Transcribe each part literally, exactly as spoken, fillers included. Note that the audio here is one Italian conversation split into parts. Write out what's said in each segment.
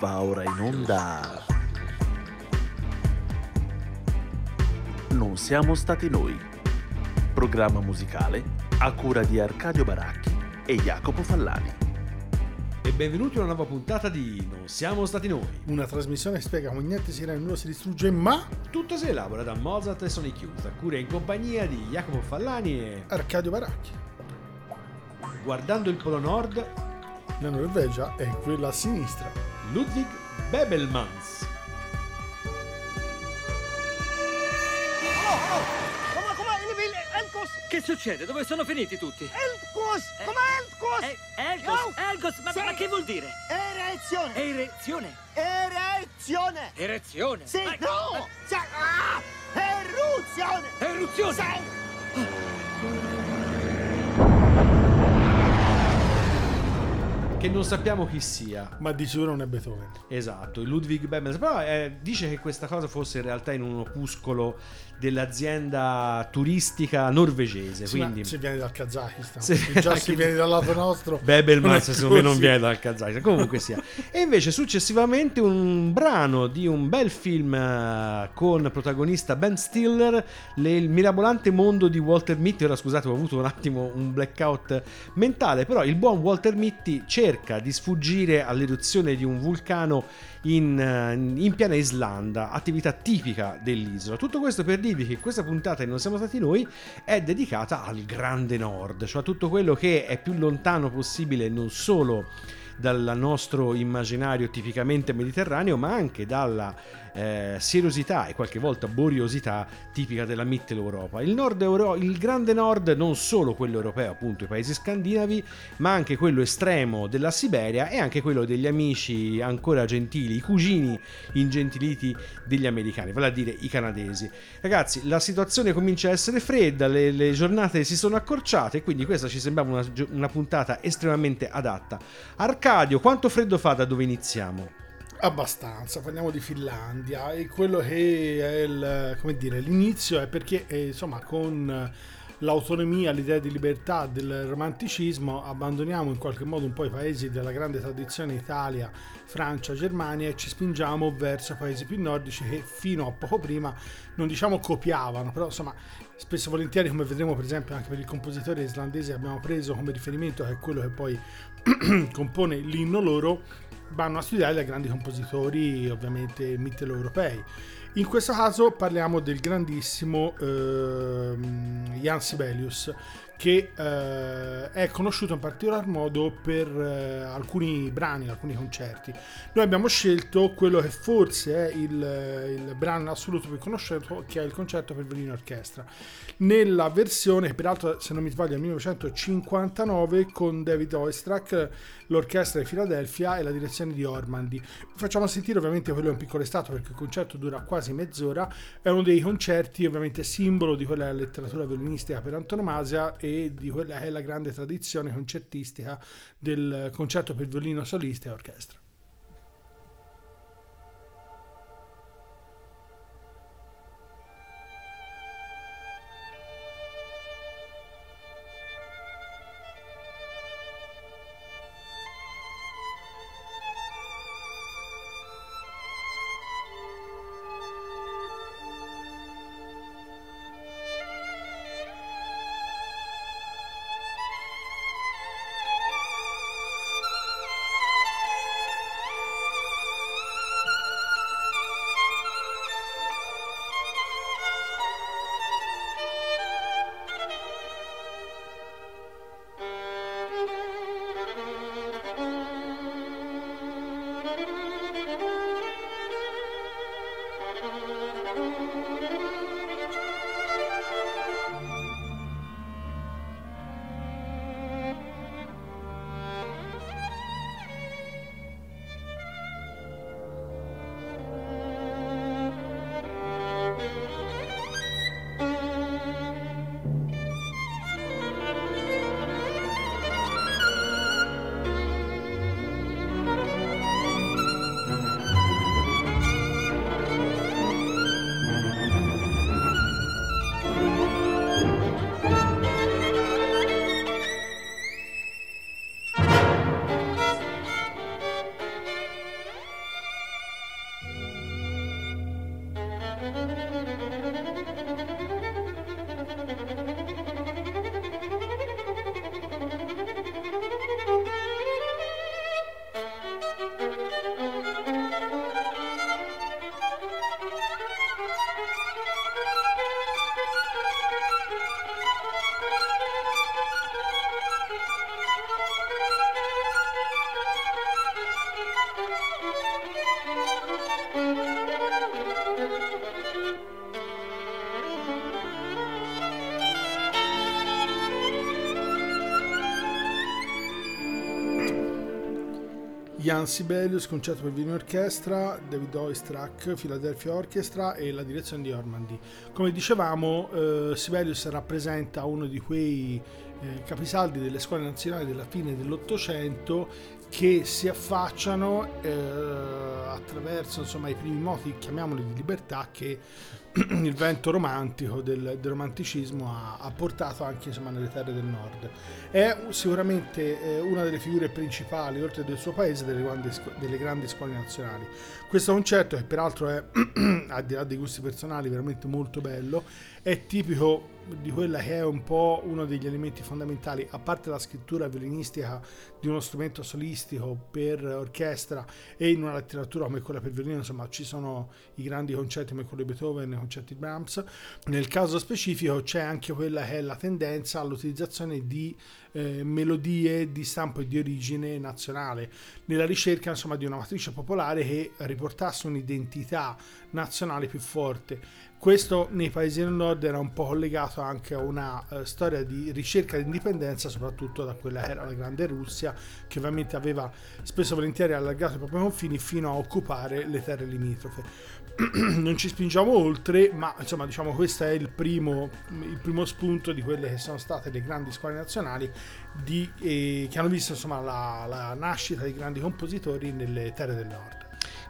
Va ora in onda. Non siamo stati noi. Programma musicale a cura di Arcadio Baracchi e Jacopo Fallani. E benvenuti a una nuova puntata di Non siamo stati noi. Una trasmissione che spiega come niente si crea, nulla si distrugge, ma tutto si elabora da Mozart e Sonic Youth, a cura in compagnia di Jacopo Fallani e Arcadio Baracchi. Guardando il Polo Nord, la Norvegia è quella a sinistra. Ludwig Bebelmans. Che succede? Dove sono finiti tutti? Elkos! Eh, Come Elkos? Eh, Elkos! No. Elkos! Ma, sì. ma che vuol dire? Erezione! Erezione! Erezione! Erezione! Sì! Vai. No! Ma... Sì. Ah. Eruzione! Eruzione! Sì. Ah. Che non sappiamo chi sia. Ma di sicuro non è Beethoven. Esatto, il Ludwig Bebelmans. Però eh, dice che questa cosa fosse in realtà in un opuscolo dell'azienda turistica norvegese, sì, quindi se viene dal Kazakistan, se già da... si viene dal lato nostro, Bebelmans secondo me non viene dal Kazakistan, comunque sia. E invece successivamente un brano di un bel film con protagonista Ben Stiller, le, il mirabolante mondo di Walter Mitty. Ora scusate, ho avuto un attimo un blackout mentale, però il buon Walter Mitty cerca di sfuggire all'eruzione di un vulcano in, in piana Islanda, attività tipica dell'isola. Tutto questo per dirvi che questa puntata di Non siamo stati noi è dedicata al grande nord, cioè tutto quello che è più lontano possibile, non solo dal nostro immaginario tipicamente mediterraneo, ma anche dalla eh, seriosità e qualche volta boriosità tipica della Mitteleuropa. Il Nord Euro- il grande Nord, non solo quello europeo, appunto i paesi scandinavi, ma anche quello estremo della Siberia e anche quello degli amici ancora gentili, i cugini ingentiliti degli americani, vale a dire i canadesi. Ragazzi, la situazione comincia a essere fredda, le, le giornate si sono accorciate, quindi questa ci sembrava una, una puntata estremamente adatta. Arc- Arcadio, quanto freddo fa da dove iniziamo? Abbastanza, parliamo di Finlandia e quello che è il, come dire, l'inizio è perché eh, insomma con l'autonomia, l'idea di libertà del romanticismo abbandoniamo in qualche modo un po' i paesi della grande tradizione Italia, Francia, Germania e ci spingiamo verso paesi più nordici che fino a poco prima non diciamo copiavano, però insomma spesso volentieri, come vedremo per esempio anche per il compositore islandese abbiamo preso come riferimento che è quello che poi compone l'inno loro, vanno a studiare da grandi compositori ovviamente mitteleuropei. In questo caso parliamo del grandissimo eh, Jan Sibelius, che eh, è conosciuto in particolar modo per eh, alcuni brani, alcuni concerti. Noi abbiamo scelto quello che forse è il, il brano assoluto più conosciuto, che è il concerto per violino e orchestra, nella versione che peraltro, se non mi sbaglio, è millenovecentocinquantanove, con David Oistrakh, l'orchestra di Philadelphia e la direzione di Ormandy. Facciamo sentire ovviamente quello in piccolo stato, perché il concerto dura quasi mezz'ora, è uno dei concerti ovviamente simbolo di quella letteratura violinistica per antonomasia e di quella che è la grande tradizione concertistica del concerto per violino solista e orchestra. Jan Sibelius, concerto per violino e orchestra, David Oistrakh, Philadelphia Orchestra e la direzione di Ormandy. Come dicevamo, eh, Sibelius rappresenta uno di quei eh, capisaldi delle scuole nazionali della fine dell'Ottocento che si affacciano eh, attraverso, insomma, i primi moti, chiamiamoli, di libertà che il vento romantico del, del romanticismo ha, ha portato anche, insomma, nelle terre del nord. È sicuramente eh, una delle figure principali, oltre del suo paese, delle grandi, delle grandi scuole nazionali. Questo concerto, che peraltro è, al di là dei gusti personali, veramente molto bello, è tipico di quella che è un po' uno degli elementi fondamentali, a parte la scrittura violinistica di uno strumento solistico per orchestra, e in una letteratura come quella per violino, insomma, ci sono i grandi concerti come quello di Beethoven, i concerti di Brahms. Nel caso specifico c'è anche quella che è la tendenza all'utilizzazione di eh, melodie di stampo e di origine nazionale, nella ricerca, insomma, di una matrice popolare che riportasse un'identità nazionale più forte. Questo nei paesi del nord era un po' collegato anche a una eh, storia di ricerca di indipendenza, soprattutto da quella che era la Grande Russia, che ovviamente aveva spesso e volentieri allargato i propri confini fino a occupare le terre limitrofe. Non ci spingiamo oltre, ma insomma, diciamo, questo è il primo, il primo spunto di quelle che sono state le grandi scuole nazionali di, eh, che hanno visto, insomma, la, la nascita di grandi compositori nelle terre del nord.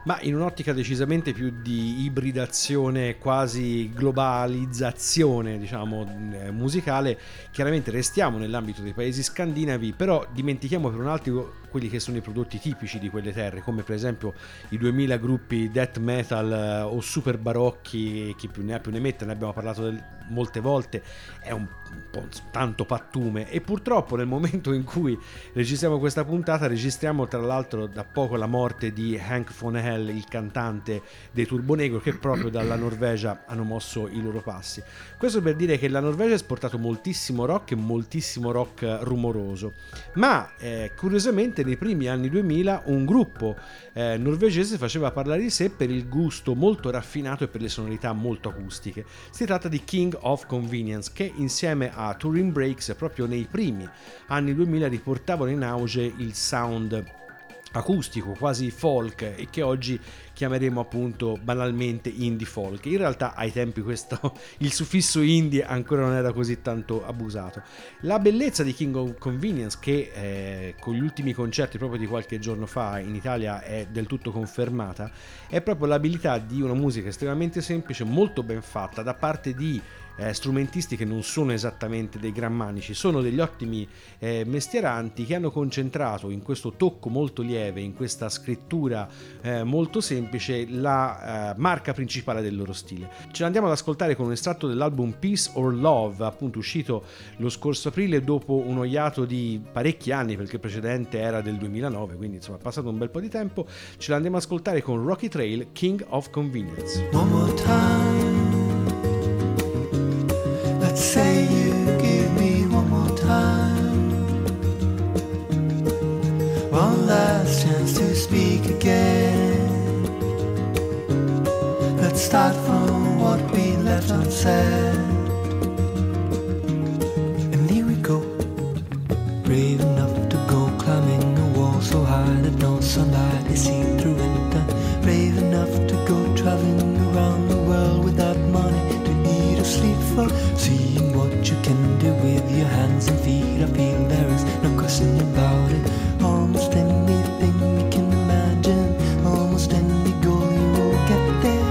Ma in un'ottica decisamente più di ibridazione, quasi globalizzazione, diciamo, musicale, chiaramente restiamo nell'ambito dei paesi scandinavi, però dimentichiamo per un attimo quelli che sono i prodotti tipici di quelle terre, come per esempio i duemila gruppi death metal o super barocchi, chi più ne ha più ne metta, ne abbiamo parlato del, molte volte, è un po' tanto pattume. E purtroppo nel momento in cui registriamo questa puntata, registriamo tra l'altro da poco la morte di Hank von Hell, il cantante dei Turbonegro, che proprio dalla Norvegia hanno mosso i loro passi. Questo per dire che la Norvegia ha esportato moltissimo rock e moltissimo rock rumoroso, ma eh, curiosamente nei primi anni duemila un gruppo eh, norvegese faceva parlare di sé per il gusto molto raffinato e per le sonorità molto acustiche. Si tratta di King of Convenience, che insieme a Touring Breaks proprio nei primi anni duemila riportavano in auge il sound acustico, quasi folk, e che oggi chiameremo appunto banalmente indie folk. In realtà ai tempi questo, il suffisso indie, ancora non era così tanto abusato. La bellezza di King of Convenience, che eh, con gli ultimi concerti proprio di qualche giorno fa in Italia è del tutto confermata, è proprio l'abilità di una musica estremamente semplice, molto ben fatta, da parte di Eh, strumentisti che non sono esattamente dei gran manici, sono degli ottimi eh, mestieranti che hanno concentrato in questo tocco molto lieve, in questa scrittura eh, molto semplice, la eh, marca principale del loro stile. Ce l'andiamo ad ascoltare con un estratto dell'album Peace or Love, appunto uscito lo scorso aprile dopo uno iato di parecchi anni, perché il precedente era del duemilanove, quindi insomma è passato un bel po' di tempo. Ce l'andiamo ad ascoltare con Rocky Trail, King of Convenience. One more time. Say you give me one more time, one last chance to speak again. Let's start from what we left unsaid, and here we go, brave enough to go climbing a wall so high that no sunlight is seen through winter, brave enough to go traveling around the world without money to eat or sleep for. Seeing what you can do with your hands and feet, I feel there is no question about it. Almost anything you can imagine, almost any goal you will get there.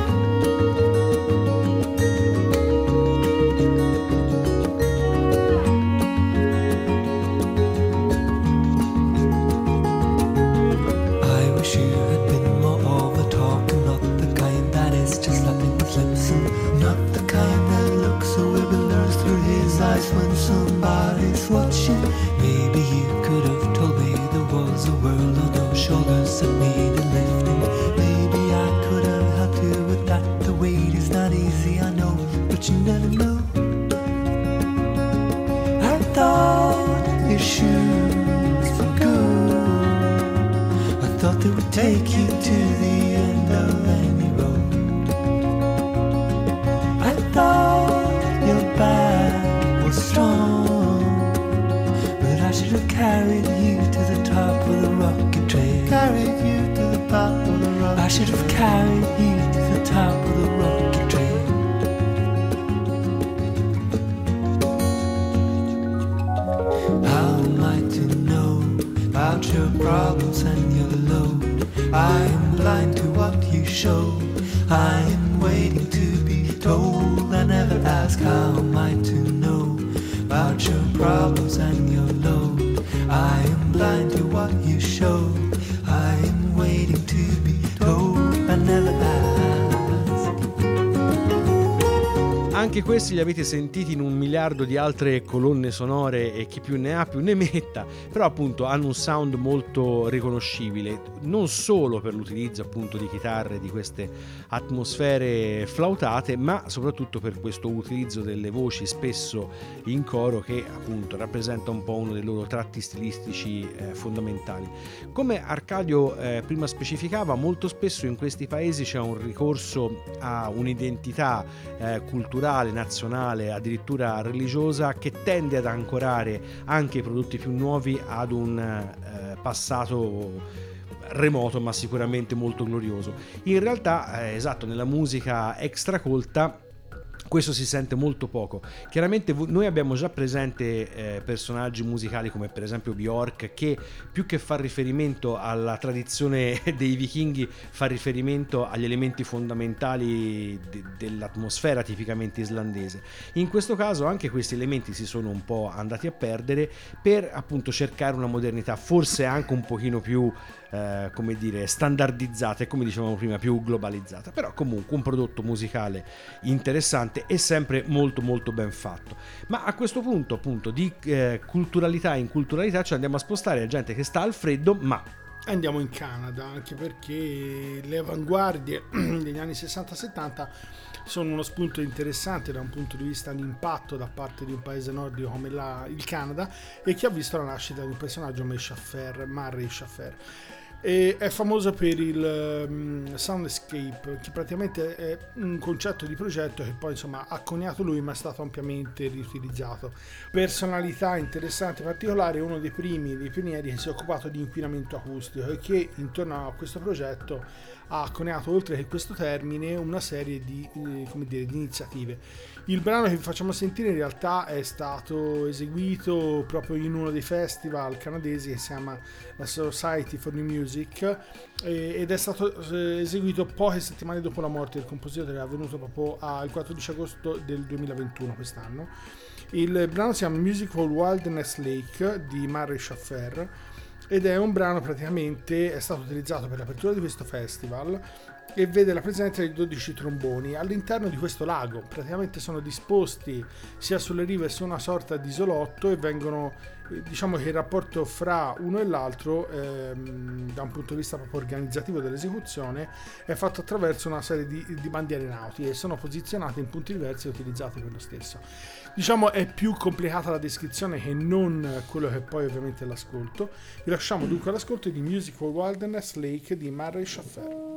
I wish you had been more of a talker, not the kind that is just slapping his lips, and not the kind that looks so bewildered through his eyes when somebody's watching. Maybe you could have told me there was a world on your shoulders that needed lifting. Maybe I could have helped you with that. The weight is not easy, I know, but you never know. I thought your shoes were good, I thought they would take you to the end of any road. I thought your back was strong, but I should have carried you to the top of the rocky trail. Carried your problems and your load. I am blind to what you show. I am waiting to be told. I never ask how am I to know about your problems and your load. I am blind to what you show. I am waiting to be told. I never ask. Anche questi li avete sentiti in un miliardo di altre colonne sonore e chi più ne ha più ne metta, però appunto hanno un sound molto riconoscibile, non solo per l'utilizzo appunto di chitarre, di queste atmosfere flautate, ma soprattutto per questo utilizzo delle voci spesso in coro che appunto rappresenta un po' uno dei loro tratti stilistici eh, fondamentali. Come Arcadio eh, prima specificava, molto spesso in questi paesi c'è un ricorso a un'identità eh, culturale, nazionale, addirittura religiosa, che tende ad ancorare anche i prodotti più nuovi ad un eh, passato remoto ma sicuramente molto glorioso. In realtà, eh, esatto, nella musica extracolta questo si sente molto poco. Chiaramente noi abbiamo già presente eh, personaggi musicali come per esempio Bjork, che più che far riferimento alla tradizione dei vichinghi fa riferimento agli elementi fondamentali de- dell'atmosfera tipicamente islandese. In questo caso anche questi elementi si sono un po' andati a perdere per appunto cercare una modernità forse anche un pochino più Eh, come dire standardizzata e, come dicevamo prima, più globalizzata, però comunque un prodotto musicale interessante e sempre molto molto ben fatto. Ma a questo punto appunto di eh, culturalità in culturalità ci cioè andiamo a spostare a gente che sta al freddo, ma andiamo in Canada, anche perché le avanguardie degli anni sessanta settanta sono uno spunto interessante da un punto di vista di impatto da parte di un paese nordico come la, il Canada, e che ha visto la nascita di un personaggio come Schafer, Murray Schafer. E è famoso per il um, Soundscape, che praticamente è un concetto di progetto che poi insomma ha coniato lui, ma è stato ampiamente riutilizzato. Personalità interessante, particolare, uno dei primi, dei pionieri che si è occupato di inquinamento acustico e che intorno a questo progetto ha coniato, oltre che questo termine, una serie di, eh, come dire, di iniziative. Il brano che vi facciamo sentire in realtà è stato eseguito proprio in uno dei festival canadesi che si chiama The Society for New Music, ed è stato eseguito poche settimane dopo la morte del compositore, avvenuto proprio al quattordici agosto del duemilaventuno, quest'anno. Il brano si chiama Musical Wilderness Lake di Murray Schafer ed è un brano praticamente è stato utilizzato per l'apertura di questo festival e vede la presenza di dodici tromboni all'interno di questo lago. Praticamente sono disposti sia sulle rive su una sorta di isolotto e vengono, diciamo che il rapporto fra uno e l'altro ehm, da un punto di vista proprio organizzativo dell'esecuzione è fatto attraverso una serie di, di bandiere nauti, e sono posizionate in punti diversi e utilizzate per lo stesso. Diciamo è più complicata la descrizione che non quello che poi ovviamente l'ascolto. Vi lasciamo dunque all'ascolto di Musical Wilderness Lake di Murray Schafer.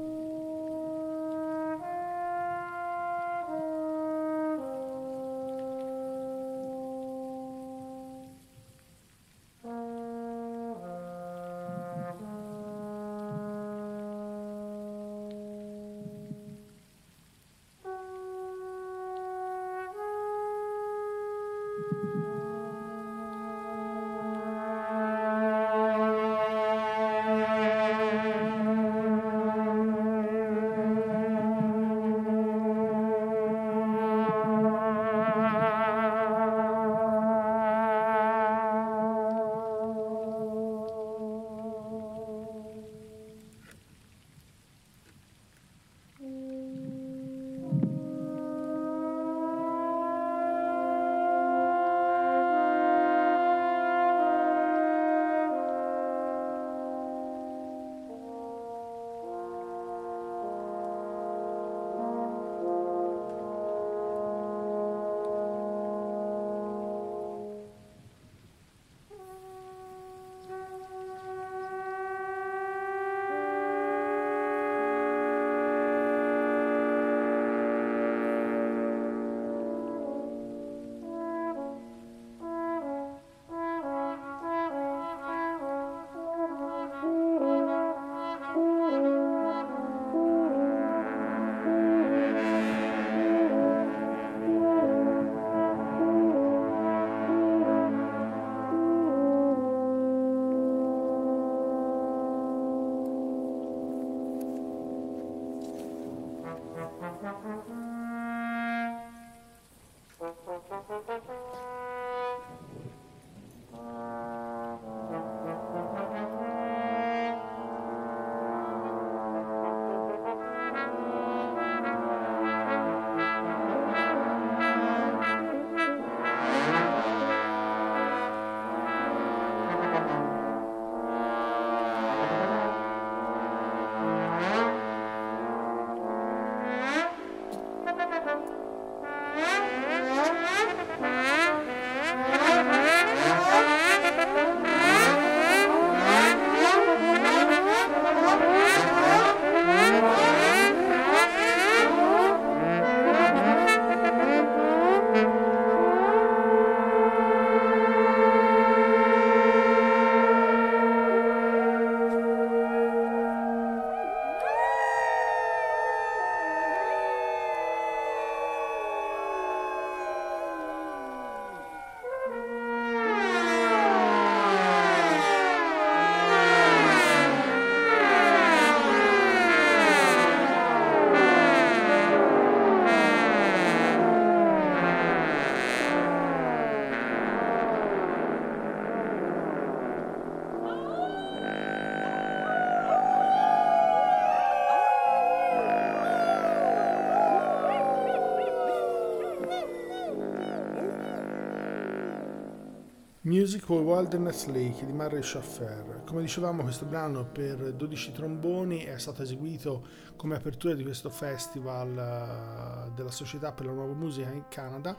Musical Wilderness Lake di Murray Schafer. Come dicevamo, questo brano per dodici tromboni è stato eseguito come apertura di questo festival della Società per la Nuova Musica in Canada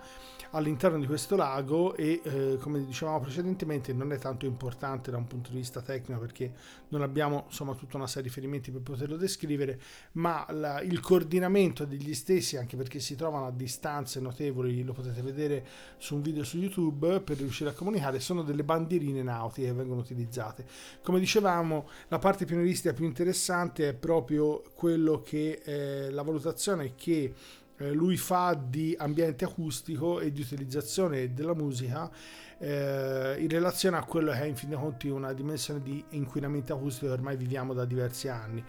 all'interno di questo lago e eh, come dicevamo precedentemente non è tanto importante da un punto di vista tecnico perché non abbiamo insomma tutta una serie di riferimenti per poterlo descrivere, ma la, il coordinamento degli stessi, anche perché si trovano a distanze notevoli, lo potete vedere su un video su YouTube, per riuscire a comunicare, sono delle bandierine nautiche che vengono utilizzate. Come dicevamo, la parte pionieristica più interessante è proprio quello che eh, la valutazione che eh, lui fa di ambiente acustico e di utilizzazione della musica eh, in relazione a quello che è in fin dei conti una dimensione di inquinamento acustico che ormai viviamo da diversi anni.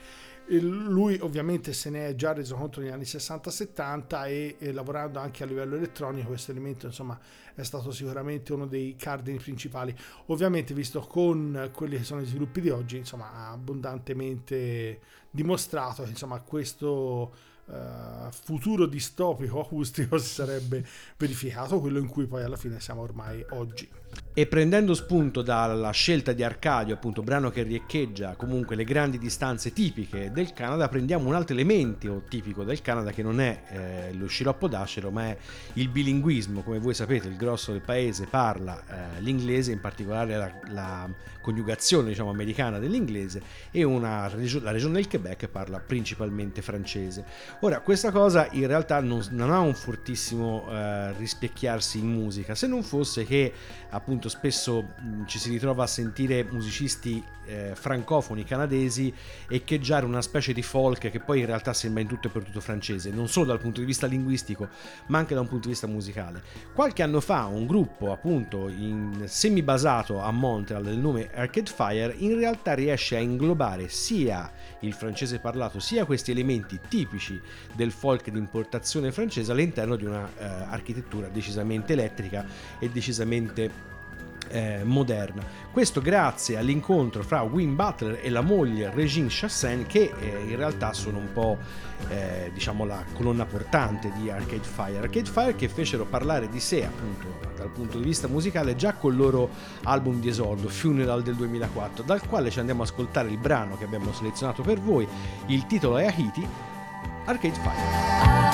Lui ovviamente se ne è già reso conto negli anni sessanta settanta e, e lavorando anche a livello elettronico questo elemento insomma è stato sicuramente uno dei cardini principali, ovviamente visto con quelli che sono gli sviluppi di oggi insomma ha abbondantemente dimostrato che insomma questo uh, futuro distopico acustico si sarebbe verificato, quello in cui poi alla fine siamo ormai oggi. E prendendo spunto dalla scelta di Arcadio, appunto brano che riecheggia comunque le grandi distanze tipiche del Canada, prendiamo un altro elemento tipico del Canada che non è eh, lo sciroppo d'acero ma è il bilinguismo. Come voi sapete il grosso del paese parla eh, l'inglese, in particolare la, la coniugazione diciamo americana dell'inglese, e una regio- la regione del Quebec parla principalmente francese. Ora questa cosa in realtà non, non ha un fortissimo eh, rispecchiarsi in musica, se non fosse che appunto spesso mh, ci si ritrova a sentire musicisti eh, francofoni canadesi echeggiare una specie di folk che poi in realtà sembra in tutto e per tutto francese, non solo dal punto di vista linguistico ma anche da un punto di vista musicale. Qualche anno fa un gruppo appunto in, semi basato a Montreal del nome Arcade Fire in realtà riesce a inglobare sia il francese parlato sia questi elementi tipici del folk di importazione francese all'interno di una eh, architettura decisamente elettrica e decisamente Eh, moderna. Questo grazie all'incontro fra Win Butler e la moglie Regine Chassagne, che eh, in realtà sono un po' eh, diciamo la colonna portante di Arcade Fire. Arcade Fire che fecero parlare di sé appunto dal punto di vista musicale già col loro album di esordio Funeral del duemilaquattro, dal quale ci andiamo a ascoltare il brano che abbiamo selezionato per voi. Il titolo è Haiti, Arcade Fire.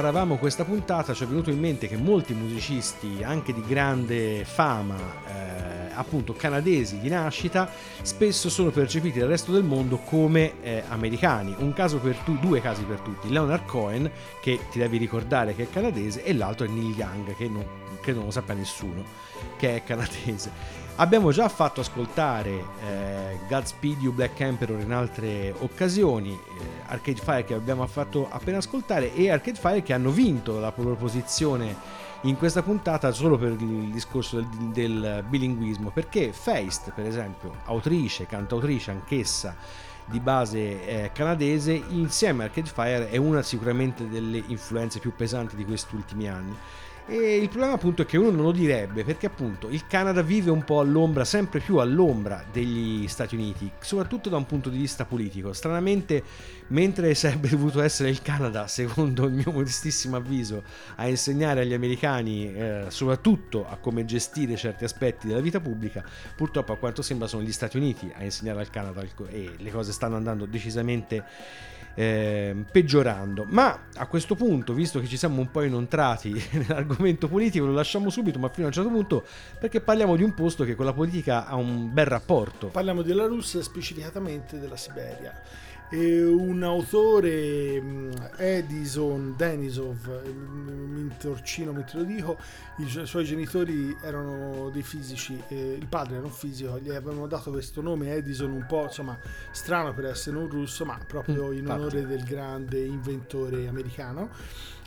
preparavamo questa puntata ci è venuto in mente che molti musicisti, anche di grande fama, eh, appunto canadesi di nascita, spesso sono percepiti dal resto del mondo come eh, americani. Un caso per tu, due casi per tutti: Leonard Cohen, che ti devi ricordare che è canadese, e l'altro è Neil Young, che non, che non lo sappia nessuno, che è canadese. Abbiamo già fatto ascoltare eh, Godspeed You Black Emperor in altre occasioni, eh, Arcade Fire che abbiamo fatto appena ascoltare, e Arcade Fire che hanno vinto la pole posizione in questa puntata solo per il discorso del, del bilinguismo, perché Feist, per esempio, autrice, cantautrice anch'essa di base eh, canadese, insieme a Arcade Fire è una sicuramente delle influenze più pesanti di questi ultimi anni. E il problema appunto è che uno non lo direbbe, perché appunto il Canada vive un po' all'ombra, sempre più all'ombra degli Stati Uniti, soprattutto da un punto di vista politico. Stranamente, mentre sarebbe dovuto essere il Canada, secondo il mio modestissimo avviso, a insegnare agli americani eh, soprattutto a come gestire certi aspetti della vita pubblica, purtroppo a quanto sembra sono gli Stati Uniti a insegnare al Canada, e le cose stanno andando decisamente Eh, peggiorando. Ma a questo punto, visto che ci siamo un po' inoltrati nell'argomento politico, lo lasciamo subito, ma fino a un certo punto, perché parliamo di un posto che con la politica ha un bel rapporto. Parliamo della Russia, specificatamente della Siberia. E un autore, Edison Denisov, mi intorcino mentre lo dico, i suoi genitori erano dei fisici, eh, il padre era un fisico, gli avevano dato questo nome Edison un po', insomma, strano per essere un russo, ma proprio in onore del grande inventore americano.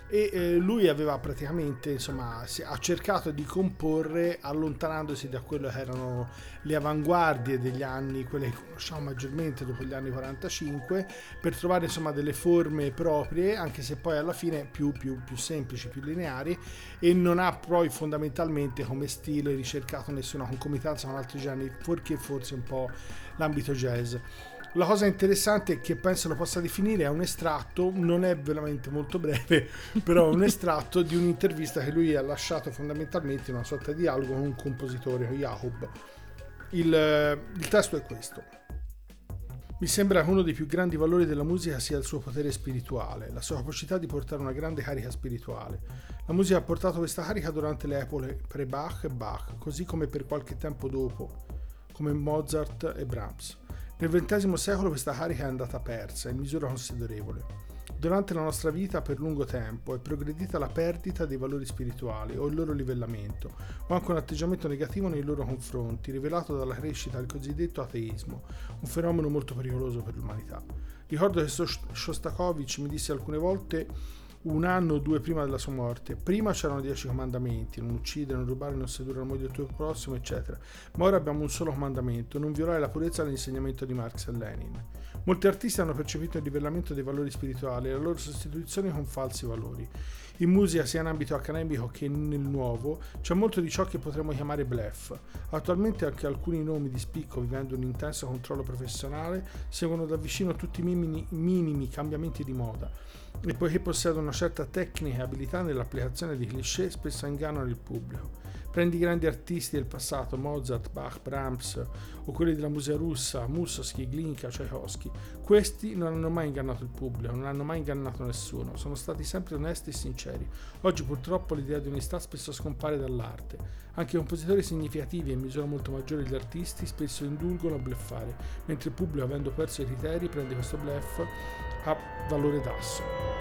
E eh, lui aveva praticamente, insomma, ha cercato di comporre allontanandosi da quello che erano le avanguardie degli anni, quelle che conosciamo maggiormente dopo gli anni quarantacinque, per trovare, insomma, delle forme proprie, anche se poi alla fine più, più, più semplici, più lineari, e non ha poi fondamentalmente come stile ricercato nessuna concomitanza con altri generi, fuorché forse un po' l'ambito jazz. La cosa interessante che penso lo possa definire è un estratto, non è veramente molto breve, però è un estratto di un'intervista che lui ha lasciato fondamentalmente in una sorta di dialogo con un compositore, con Jacob. Il, il testo è questo. Mi sembra che uno dei più grandi valori della musica sia il suo potere spirituale, la sua capacità di portare una grande carica spirituale. La musica ha portato questa carica durante le epoche pre-Bach e Bach, così come per qualche tempo dopo, come Mozart e Brahms. Nel ventesimo secolo questa carica è andata persa in misura considerevole. Durante la nostra vita per lungo tempo è progredita la perdita dei valori spirituali o il loro livellamento, o anche un atteggiamento negativo nei loro confronti, rivelato dalla crescita del cosiddetto ateismo, un fenomeno molto pericoloso per l'umanità. Ricordo che Shostakovich mi disse alcune volte, un anno o due prima della sua morte: prima c'erano dieci comandamenti, non uccidere, non rubare, non sedurre la moglie del tuo prossimo, eccetera, ma ora abbiamo un solo comandamento, non violare la purezza dell'insegnamento di Marx e Lenin. Molti artisti hanno percepito il livellamento dei valori spirituali e la loro sostituzione con falsi valori. In musica, sia in ambito accademico che nel nuovo, c'è molto di ciò che potremmo chiamare bluff. Attualmente anche alcuni nomi di spicco, vivendo un intenso controllo professionale, seguono da vicino tutti i minimi, minimi cambiamenti di moda, e poiché possiedono una certa tecnica e abilità nell'applicazione di cliché, spesso ingannano il pubblico. Prendi grandi artisti del passato, Mozart, Bach, Brahms, o quelli della musica russa, Mussorgsky, Glinka, Tchaikovsky. Questi non hanno mai ingannato il pubblico, non hanno mai ingannato nessuno, sono stati sempre onesti e sinceri. Oggi purtroppo l'idea di onestà spesso scompare dall'arte. Anche i compositori significativi e in misura molto maggiore degli artisti spesso indulgono a bleffare, mentre il pubblico, avendo perso i criteri, prende questo bluff a valore d'asso.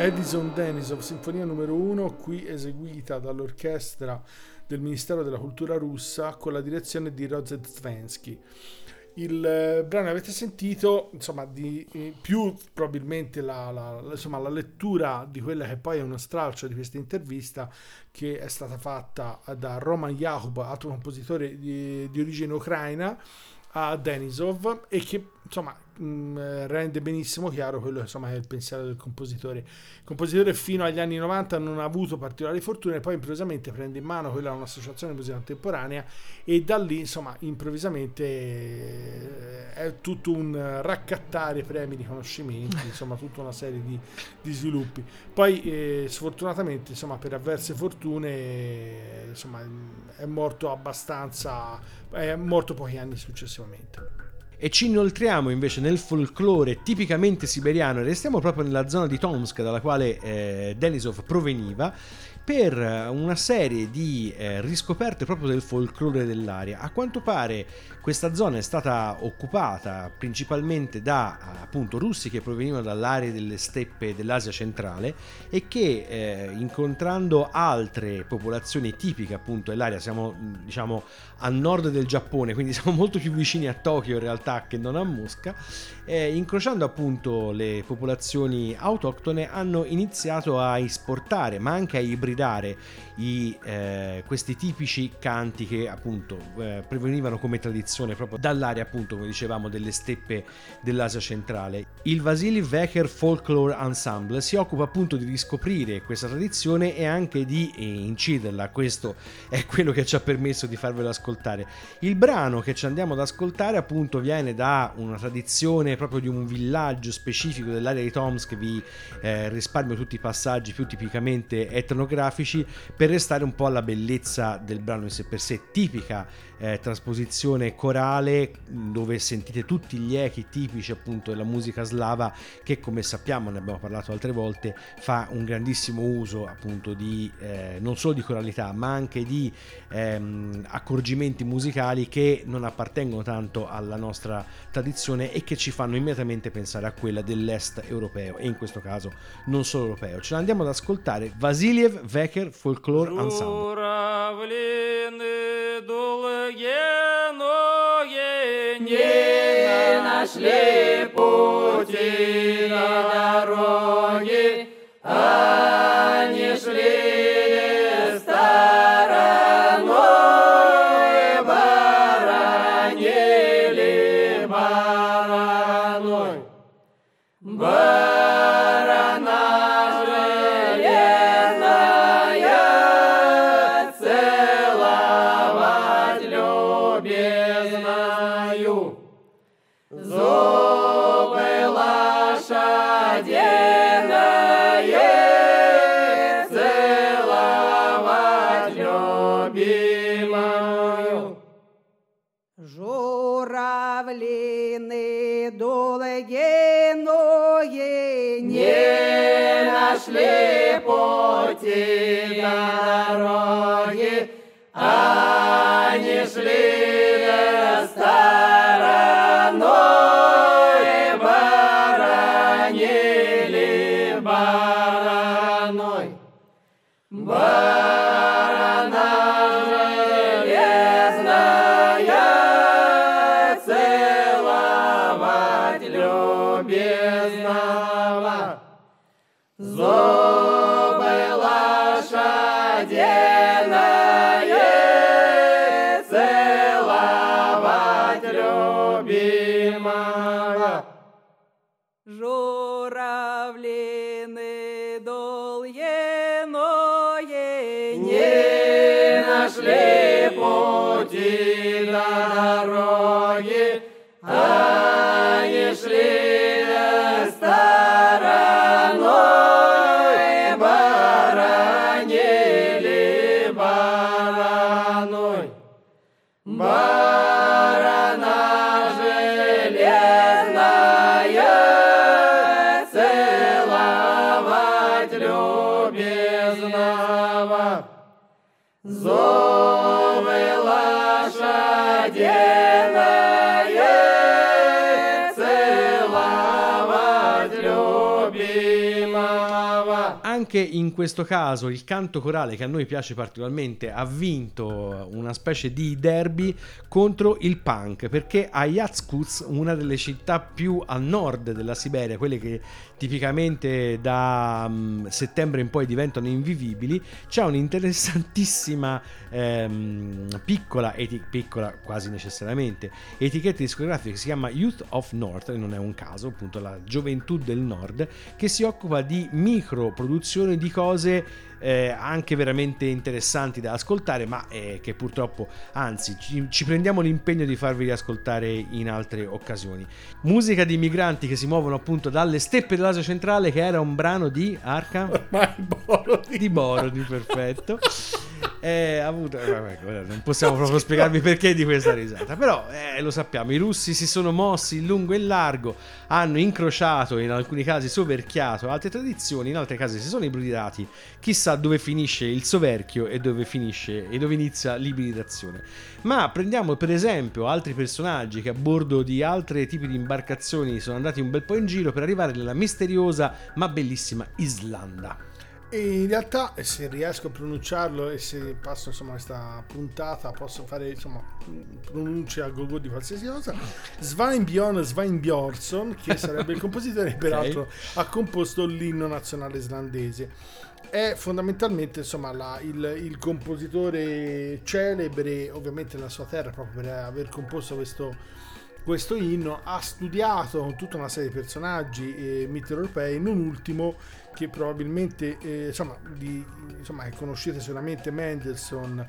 Edison Denisov, Sinfonia numero uno, qui eseguita dall'orchestra del Ministero della Cultura russa con la direzione di Rozet Svensky. Il eh, brano avete sentito, insomma, di eh, più probabilmente la, la, la, insomma, la lettura di quella che poi è uno stralcio di questa intervista che è stata fatta da Roman Yakub, altro compositore di, di origine ucraina, a Denisov, e che insomma mh, rende benissimo chiaro quello insomma, che è il pensiero del compositore. Il compositore fino agli anni novanta non ha avuto particolari fortune e poi improvvisamente prende in mano quella un'associazione di musica contemporanea e da lì insomma improvvisamente eh, è tutto un raccattare premi, riconoscimenti, insomma tutta una serie di, di sviluppi. Poi eh, sfortunatamente insomma per avverse fortune eh, insomma è morto abbastanza, è morto pochi anni successivamente. E ci inoltriamo invece nel folklore tipicamente siberiano e restiamo proprio nella zona di Tomsk, dalla quale eh, Denisov proveniva, per una serie di eh, riscoperte proprio del folklore dell'area. A quanto pare questa zona è stata occupata principalmente da appunto russi che provenivano dall'area delle steppe dell'Asia centrale e che eh, incontrando altre popolazioni tipiche appunto dell'area, siamo diciamo a nord del Giappone, quindi siamo molto più vicini a Tokyo in realtà che non a Mosca, eh, incrociando appunto le popolazioni autoctone hanno iniziato a esportare ma anche a ibridare i, eh, questi tipici canti che appunto eh, provenivano come tradizione proprio dall'area appunto come dicevamo delle steppe dell'Asia centrale. Il Vasily Vecher Folklore Ensemble si occupa appunto di riscoprire questa tradizione e anche di eh, inciderla. Questo è quello che ci ha permesso di farvelo ascoltare. Il brano che ci andiamo ad ascoltare appunto viene da una tradizione proprio di un villaggio specifico dell'area di Tomsk. Vi eh, risparmio tutti i passaggi più tipicamente etnografici per restare un po' alla bellezza del brano in sé per sé, tipica eh, trasposizione corale dove sentite tutti gli echi tipici appunto della musica slava che, come sappiamo, ne abbiamo parlato altre volte, fa un grandissimo uso appunto di eh, non solo di coralità ma anche di ehm, accorgimenti musicali che non appartengono tanto alla nostra tradizione e che ci fanno immediatamente pensare a quella dell'est europeo e in questo caso non solo europeo. Ce l'andiamo ad ascoltare, Vasiliev Vecher Folklore Ensemble. Дороги, они шли стороной, боронили бараной. Барана железная, целовать любезного. Целовать любимого. anche in questo caso il canto corale, che a noi piace particolarmente, ha vinto una specie di derby contro il punk, perché a Yakutsk, una delle città più a nord della Siberia, quelle che tipicamente da um, settembre in poi diventano invivibili, c'è un'interessantissima ehm, piccola, eti- piccola quasi necessariamente, etichetta discografica che si chiama Youth of North, e non è un caso, appunto la gioventù del nord, che si occupa di micro produzione di cose eh, anche veramente interessanti da ascoltare, ma eh, che purtroppo, anzi, ci, ci prendiamo l'impegno di farvi riascoltare in altre occasioni. Musica di migranti che si muovono appunto dalle steppe dell'Asia centrale, che era un brano di Arca? Ormai Borodi. Di Borodi, perfetto. Eh, avuto, vabbè, non possiamo proprio spiegarvi perché di questa risata, però eh, lo sappiamo, i russi si sono mossi in lungo e largo, hanno incrociato, in alcuni casi soverchiato altre tradizioni, in altri casi si sono ibridati. Chissà dove finisce il soverchio e dove finisce e dove inizia l'ibridazione. Ma prendiamo per esempio altri personaggi che a bordo di altri tipi di imbarcazioni sono andati un bel po' in giro per arrivare nella misteriosa ma bellissima Islanda. E in realtà, se riesco a pronunciarlo e se passo insomma questa puntata, posso fare insomma pronunce a gogo di qualsiasi cosa. Sveinbjörn Sveinbjörnsson, che sarebbe il compositore, okay, peraltro ha composto l'inno nazionale islandese. È fondamentalmente insomma la, il, il compositore celebre, ovviamente nella sua terra, proprio per aver composto questo questo inno. Ha studiato tutta una serie di personaggi eh, mitteleuropei, non ultimo che probabilmente eh, insomma, di, insomma conoscete solamente Mendelssohn,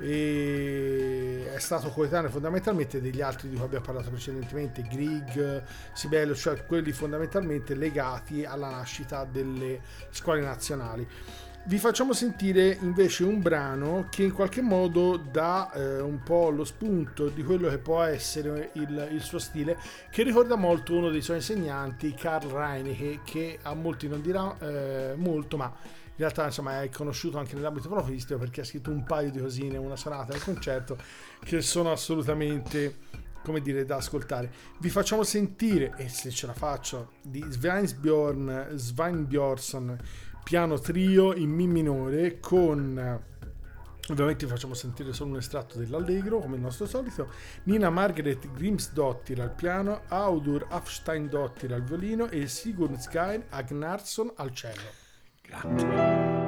e è stato coetaneo fondamentalmente degli altri di cui abbiamo parlato precedentemente, Grieg, Sibelius, cioè quelli fondamentalmente legati alla nascita delle scuole nazionali. Vi facciamo sentire invece un brano che in qualche modo dà eh, un po' lo spunto di quello che può essere il, il suo stile, che ricorda molto uno dei suoi insegnanti, Karl Reinecke, che a molti non dirà eh, molto, ma in realtà insomma è conosciuto anche nell'ambito profilistico, perché ha scritto un paio di cosine, una sonata e un concerto, che sono assolutamente, come dire, da ascoltare. Vi facciamo sentire, e se ce la faccio, di Sveinbjörn Sveinbjörnsson, piano trio in mi minore, con, ovviamente facciamo sentire solo un estratto dell'allegro come il nostro solito, Nina Margaret Grimsdottir al piano, Audur Hafsteindottir al violino e Sigurd Sgeir Agnarsson al cello. Grazie.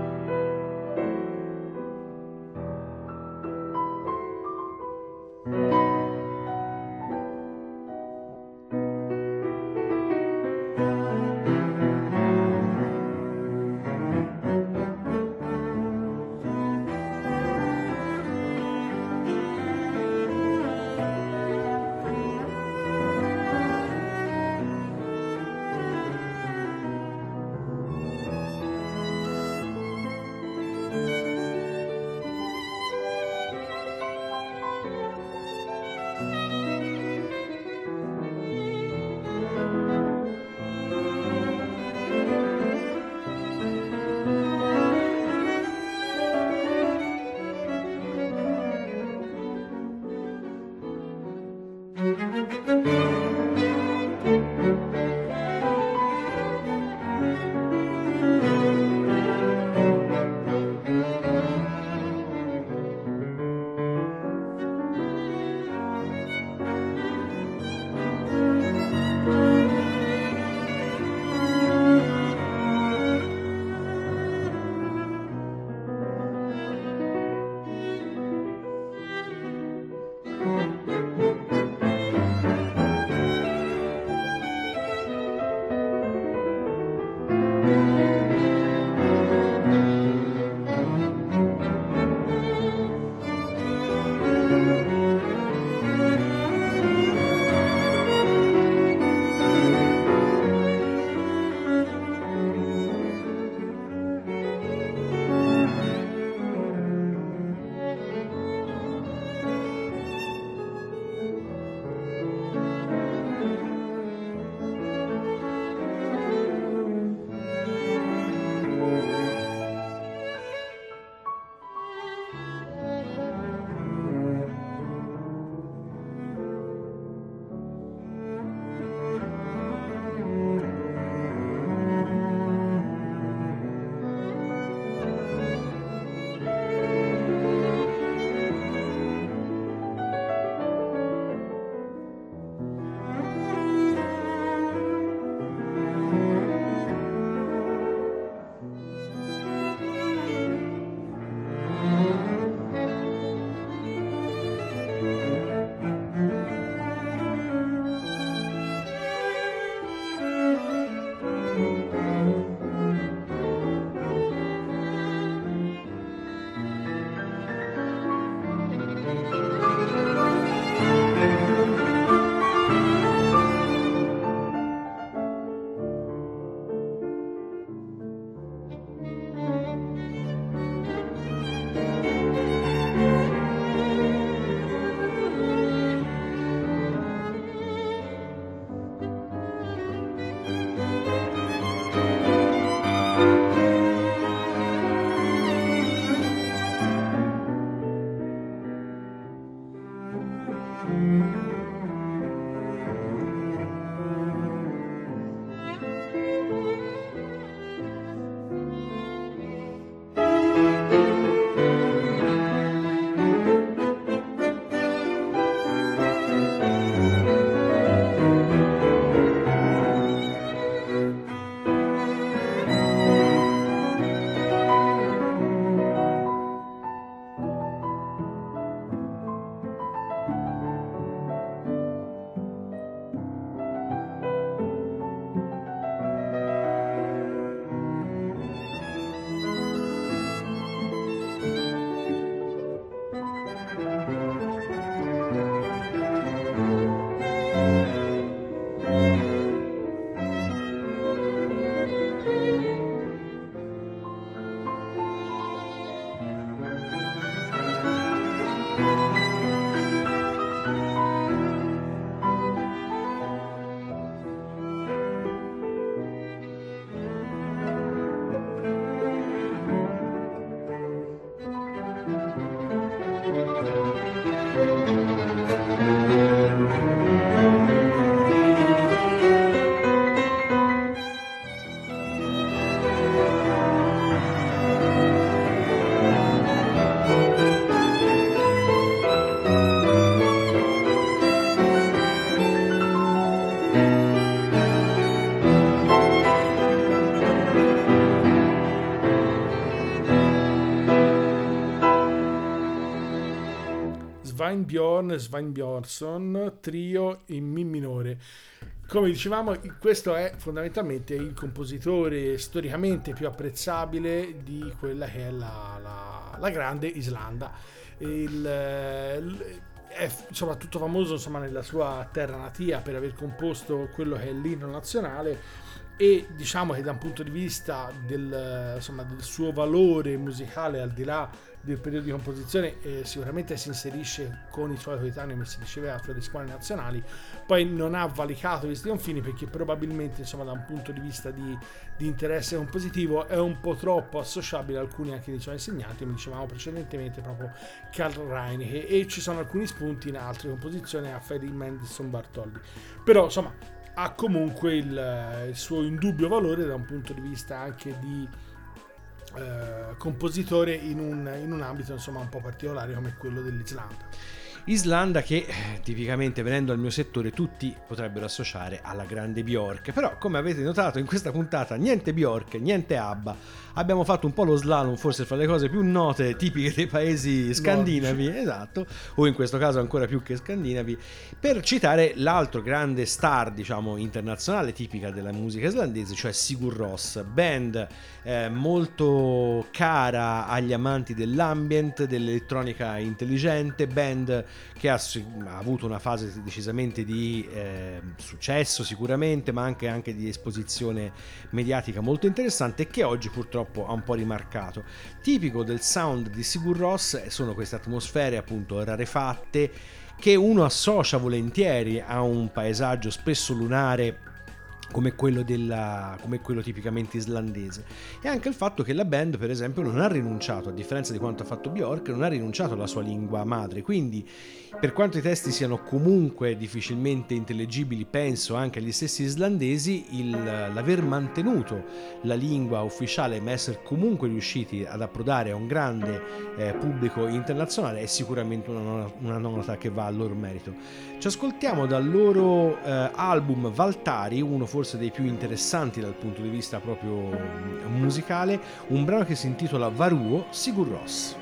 Sveinbjörn Sveinbjörnsson, trio in Mi minore. Come dicevamo, questo è fondamentalmente il compositore storicamente più apprezzabile di quella che è la, la, la grande Islanda. Il, è soprattutto famoso, insomma, nella sua terra natia per aver composto quello che è l'inno nazionale, e diciamo che da un punto di vista del, insomma, del suo valore musicale, al di là del periodo di composizione, eh, sicuramente si inserisce con i suoi coetanei, come si diceva, fra le scuole nazionali. Poi non ha valicato questi confini perché probabilmente, insomma, da un punto di vista di, di interesse compositivo è un po' troppo associabile a alcuni anche dei suoi insegnanti, come dicevamo precedentemente, proprio Karl Reinecke, e ci sono alcuni spunti in altre composizioni a Fredrik Mendelssohn Bartholdy. Però, insomma, ha comunque il, il suo indubbio valore da un punto di vista anche di eh, compositore in un, in un ambito, insomma, un po' particolare come quello dell'Islanda. Islanda che tipicamente, venendo al mio settore, tutti potrebbero associare alla grande Bjork, però come avete notato in questa puntata niente Bjork, niente ABBA, abbiamo fatto un po' lo slalom forse fra le cose più note tipiche dei paesi scandinavi, no, esatto, o in questo caso ancora più che scandinavi, per citare l'altro grande star, diciamo, internazionale tipica della musica islandese, cioè Sigur Rós, band eh, molto cara agli amanti dell'ambient, dell'elettronica intelligente, band che ha, ha avuto una fase decisamente di eh, successo sicuramente, ma anche, anche di esposizione mediatica molto interessante, che oggi purtroppo ha un po' rimarcato. Tipico del sound di Sigur Rós sono queste atmosfere appunto rarefatte che uno associa volentieri a un paesaggio spesso lunare come quello, della, come quello tipicamente islandese, e anche il fatto che la band, per esempio, non ha rinunciato, a differenza di quanto ha fatto Bjork, non ha rinunciato alla sua lingua madre, quindi per quanto i testi siano comunque difficilmente intellegibili, penso anche agli stessi islandesi, il, l'aver mantenuto la lingua ufficiale ma essere comunque riusciti ad approdare a un grande eh, pubblico internazionale è sicuramente una, una nota che va al loro merito. Ci ascoltiamo dal loro eh, album Valtari, uno forse dei più interessanti dal punto di vista proprio musicale, un brano che si intitola Varuo, Sigur Rós.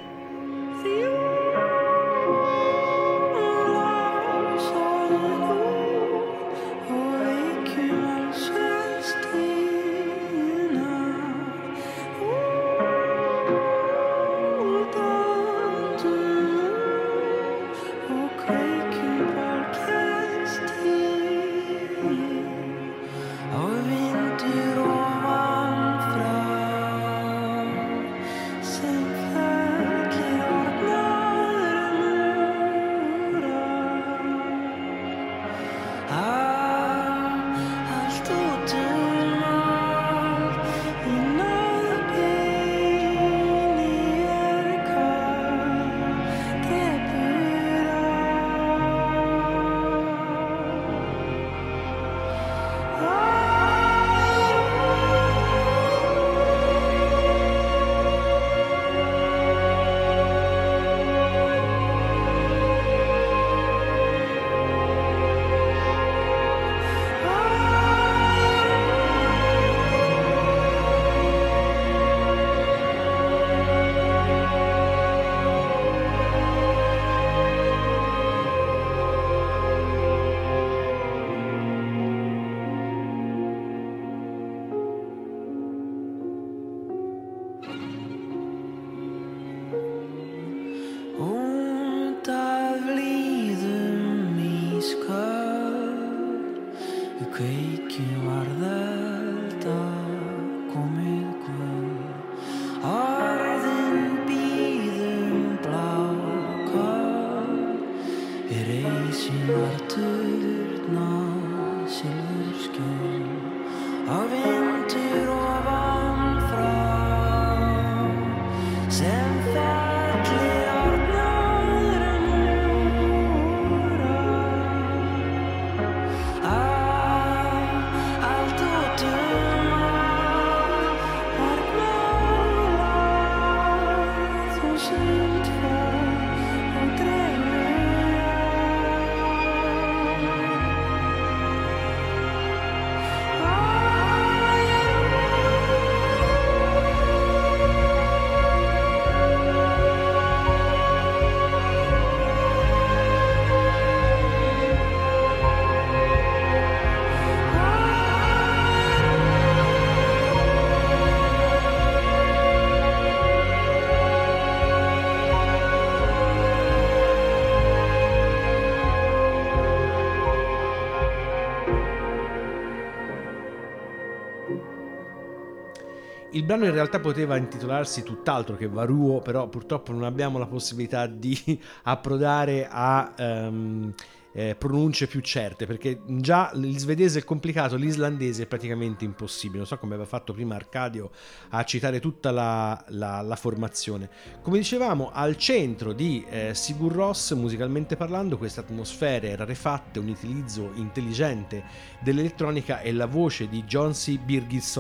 Il brano in realtà poteva intitolarsi tutt'altro che Varuo, però purtroppo non abbiamo la possibilità di approdare a um, eh, pronunce più certe, perché già il svedese è complicato, l'islandese è praticamente impossibile. Non so come aveva fatto prima Arcadio a citare tutta la, la, la formazione. Come dicevamo, al centro di eh, Sigur Rós, musicalmente parlando, queste atmosfere rarefatte, un utilizzo intelligente dell'elettronica e la voce di Jan Sibelius,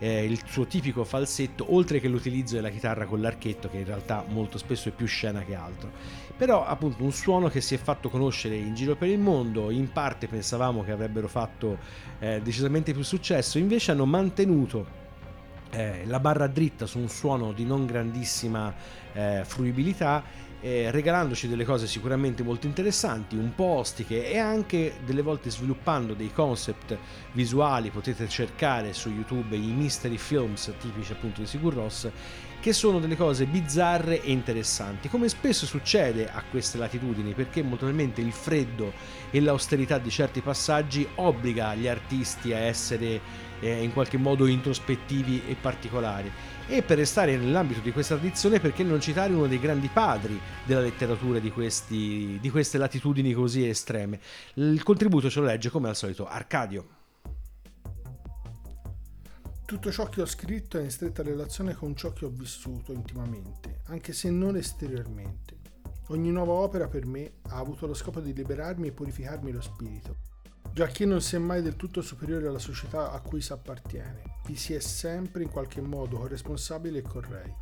Eh, il suo tipico falsetto, oltre che l'utilizzo della chitarra con l'archetto, che in realtà molto spesso è più scena che altro. Però appunto un suono che si è fatto conoscere in giro per il mondo. In parte pensavamo che avrebbero fatto eh, decisamente più successo, invece hanno mantenuto eh, la barra dritta su un suono di non grandissima eh, fruibilità, Eh, regalandoci delle cose sicuramente molto interessanti, un po' ostiche, e anche delle volte sviluppando dei concept visuali. Potete cercare su YouTube i mystery films tipici appunto di Sigur Rós, che sono delle cose bizzarre e interessanti, come spesso succede a queste latitudini, perché molto probabilmente il freddo e l'austerità di certi passaggi obbliga gli artisti a essere eh, in qualche modo introspettivi e particolari. E per restare nell'ambito di questa tradizione, perché non citare uno dei grandi padri della letteratura di, questi, di queste latitudini così estreme? Il contributo ce lo legge, come al solito, Arcadio. Tutto ciò che ho scritto è in stretta relazione con ciò che ho vissuto intimamente, anche se non esteriormente. Ogni nuova opera per me ha avuto lo scopo di liberarmi e purificarmi lo spirito, giacché non si è mai del tutto superiore alla società a cui si appartiene, vi si è sempre in qualche modo corresponsabili e correi.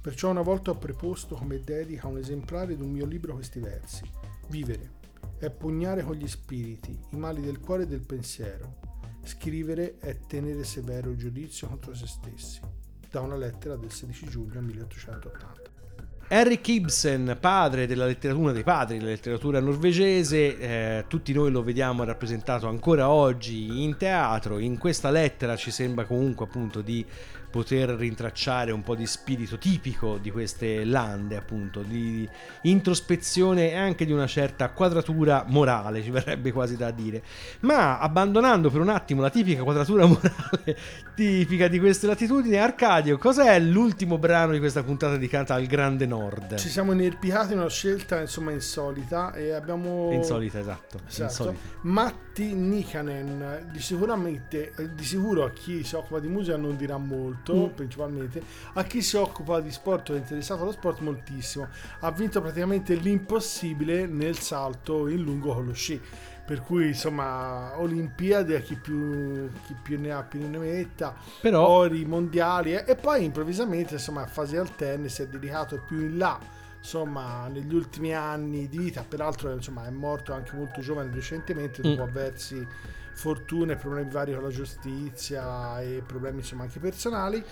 Perciò una volta ho preposto come dedica un esemplare di un mio libro questi versi: vivere è pugnare con gli spiriti i mali del cuore e del pensiero. Scrivere è tenere severo giudizio contro se stessi. Da una lettera del sedici giugno milleottocentottanta. Henrik Ibsen, padre della letteratura, uno dei padri della letteratura norvegese, eh, tutti noi lo vediamo rappresentato ancora oggi in teatro. In questa lettera ci sembra comunque appunto di poter rintracciare un po' di spirito tipico di queste lande, appunto, di introspezione e anche di una certa quadratura morale, ci verrebbe quasi da dire. Ma abbandonando per un attimo la tipica quadratura morale tipica di queste latitudini, Arcadio, cos'è l'ultimo brano di questa puntata dedicata al Grande Nord? Ci siamo inerpicati in una scelta insomma insolita e abbiamo... Insolita, esatto. esatto. Insolita. Matti Nikanen, di, sicuramente, di sicuro a chi si occupa di musica non dirà molto. Principalmente a chi si occupa di sport o è interessato allo sport moltissimo. Ha vinto praticamente l'impossibile nel salto in lungo con lo sci, per cui insomma Olimpiadi a chi più, chi più ne ha più ne metta, però... ori mondiali eh, e poi improvvisamente insomma a fasi alterne si è dedicato più in là insomma negli ultimi anni di vita. Peraltro insomma è morto anche molto giovane recentemente dopo mm. avversi fortune, problemi vari con la giustizia e problemi insomma anche personali,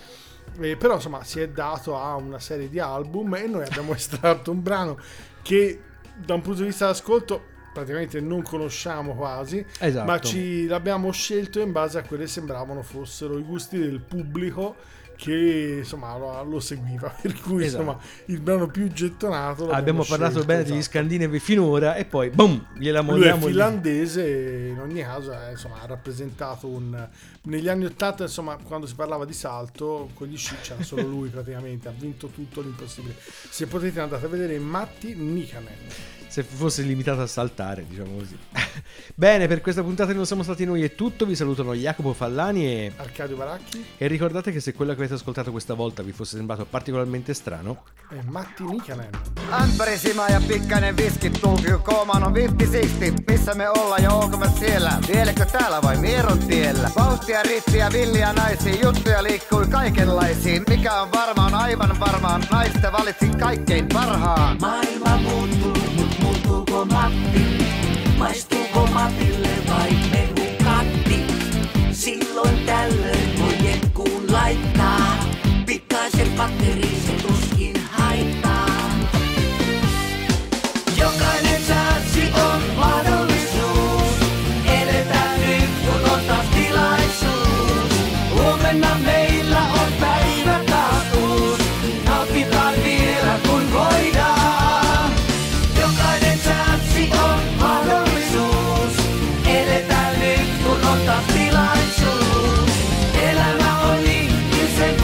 eh, però insomma si è dato a una serie di album e noi abbiamo estratto un brano che da un punto di vista d'ascolto praticamente non conosciamo quasi, esatto. ma ci l'abbiamo scelto in base a quelle che sembravano fossero i gusti del pubblico che insomma lo, lo seguiva, per cui esatto. insomma il brano più gettonato abbiamo parlato scelto, bene esatto. degli scandinavi finora e poi boom, gliela mandiamo. Il finlandese in ogni caso eh, insomma ha rappresentato un negli anni ottanta insomma quando si parlava di salto con gli sci c'era solo lui praticamente ha vinto tutto l'impossibile. Se potete andate a vedere Matti Nikanen, se fosse limitato a saltare, diciamo così. Bene, per questa puntata non siamo stati noi, è tutto. Vi salutano Jacopo Fallani e Arcadio Baracchi, e ricordate che se quello che avete ascoltato questa volta vi fosse sembrato particolarmente strano è Matti Nikanen. Ambresimaa ja pikkanen viski tulkii koomaan vittisiksi. Missä me ollaan ja olko me siellä? Vieläkö täällä vai mieron tiellä? Vauhtia rittiä, villiä naisia, juttuja liikkui kaikenlaisiin. Mikä on varmaan, aivan varmaan, naista valitsin kaikkein parhaan. Maailma muuttuu. Muuttuuko Matti? Maistuuko Matille vai mehukatti? Silloin tällöin voi jetkuun laittaa. Pikkaisen patteriin se tuskin haittaa. Jokainen chanssi on mahdollisuus. Eletään nyt, kun on taas tilaisuus. Huomenna meillä on päivä taas uusi. Nautitaan vielä, kun voidaan. Elämä on niin, niin sen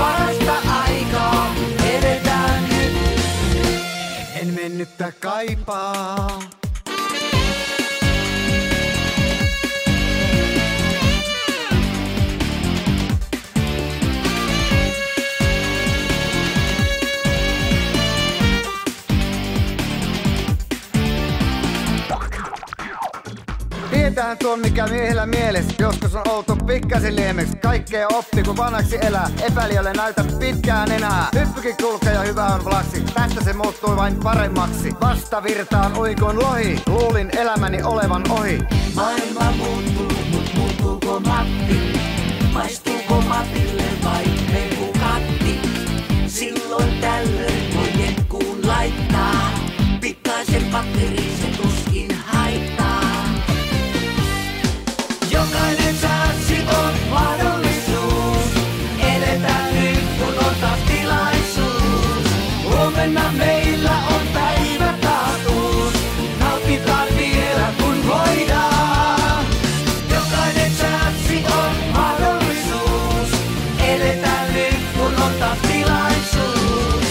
en mennyttä kaipaa. Mitähän tuon mikä miehellä mielessä, joskus on oltu pikkasen liemeks. Kaikkea oppi kun vanhaksi elää, epäilijölle näytä pitkään enää. Hyppykin kulkee ja hyvä on vlaksi, tästä se muuttui vain paremmaksi. Vastavirtaan uikon lohi, luulin elämäni olevan ohi. Maailma muuttuu, mut muuttuuko Matti? Maistuuko Matille vai mehukatti? Silloin tällöin voi jenkuun laittaa, pikkaisen batteri se tuskin haittaa. Jokainen chanssi on mahdollisuus, eletään nyt kun on taas tilaisuus. Huomenna meillä on päivä taas uusi, nautitaan vielä kun voidaan. Jokainen chanssi on mahdollisuus, eletään nyt kun on taas tilaisuus.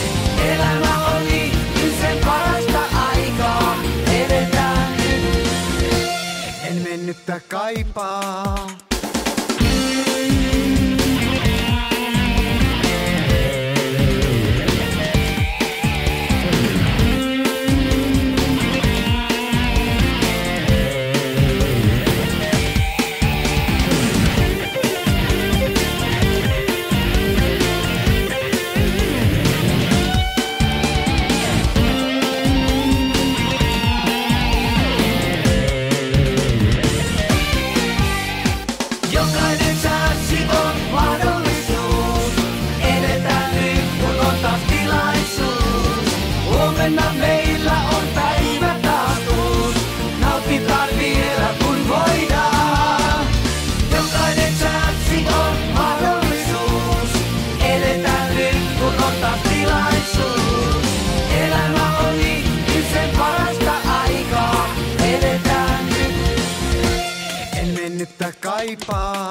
Elämä oli nyt sen parasta aikaa, eletään nyt. En mennyttä kaipaa. Bye.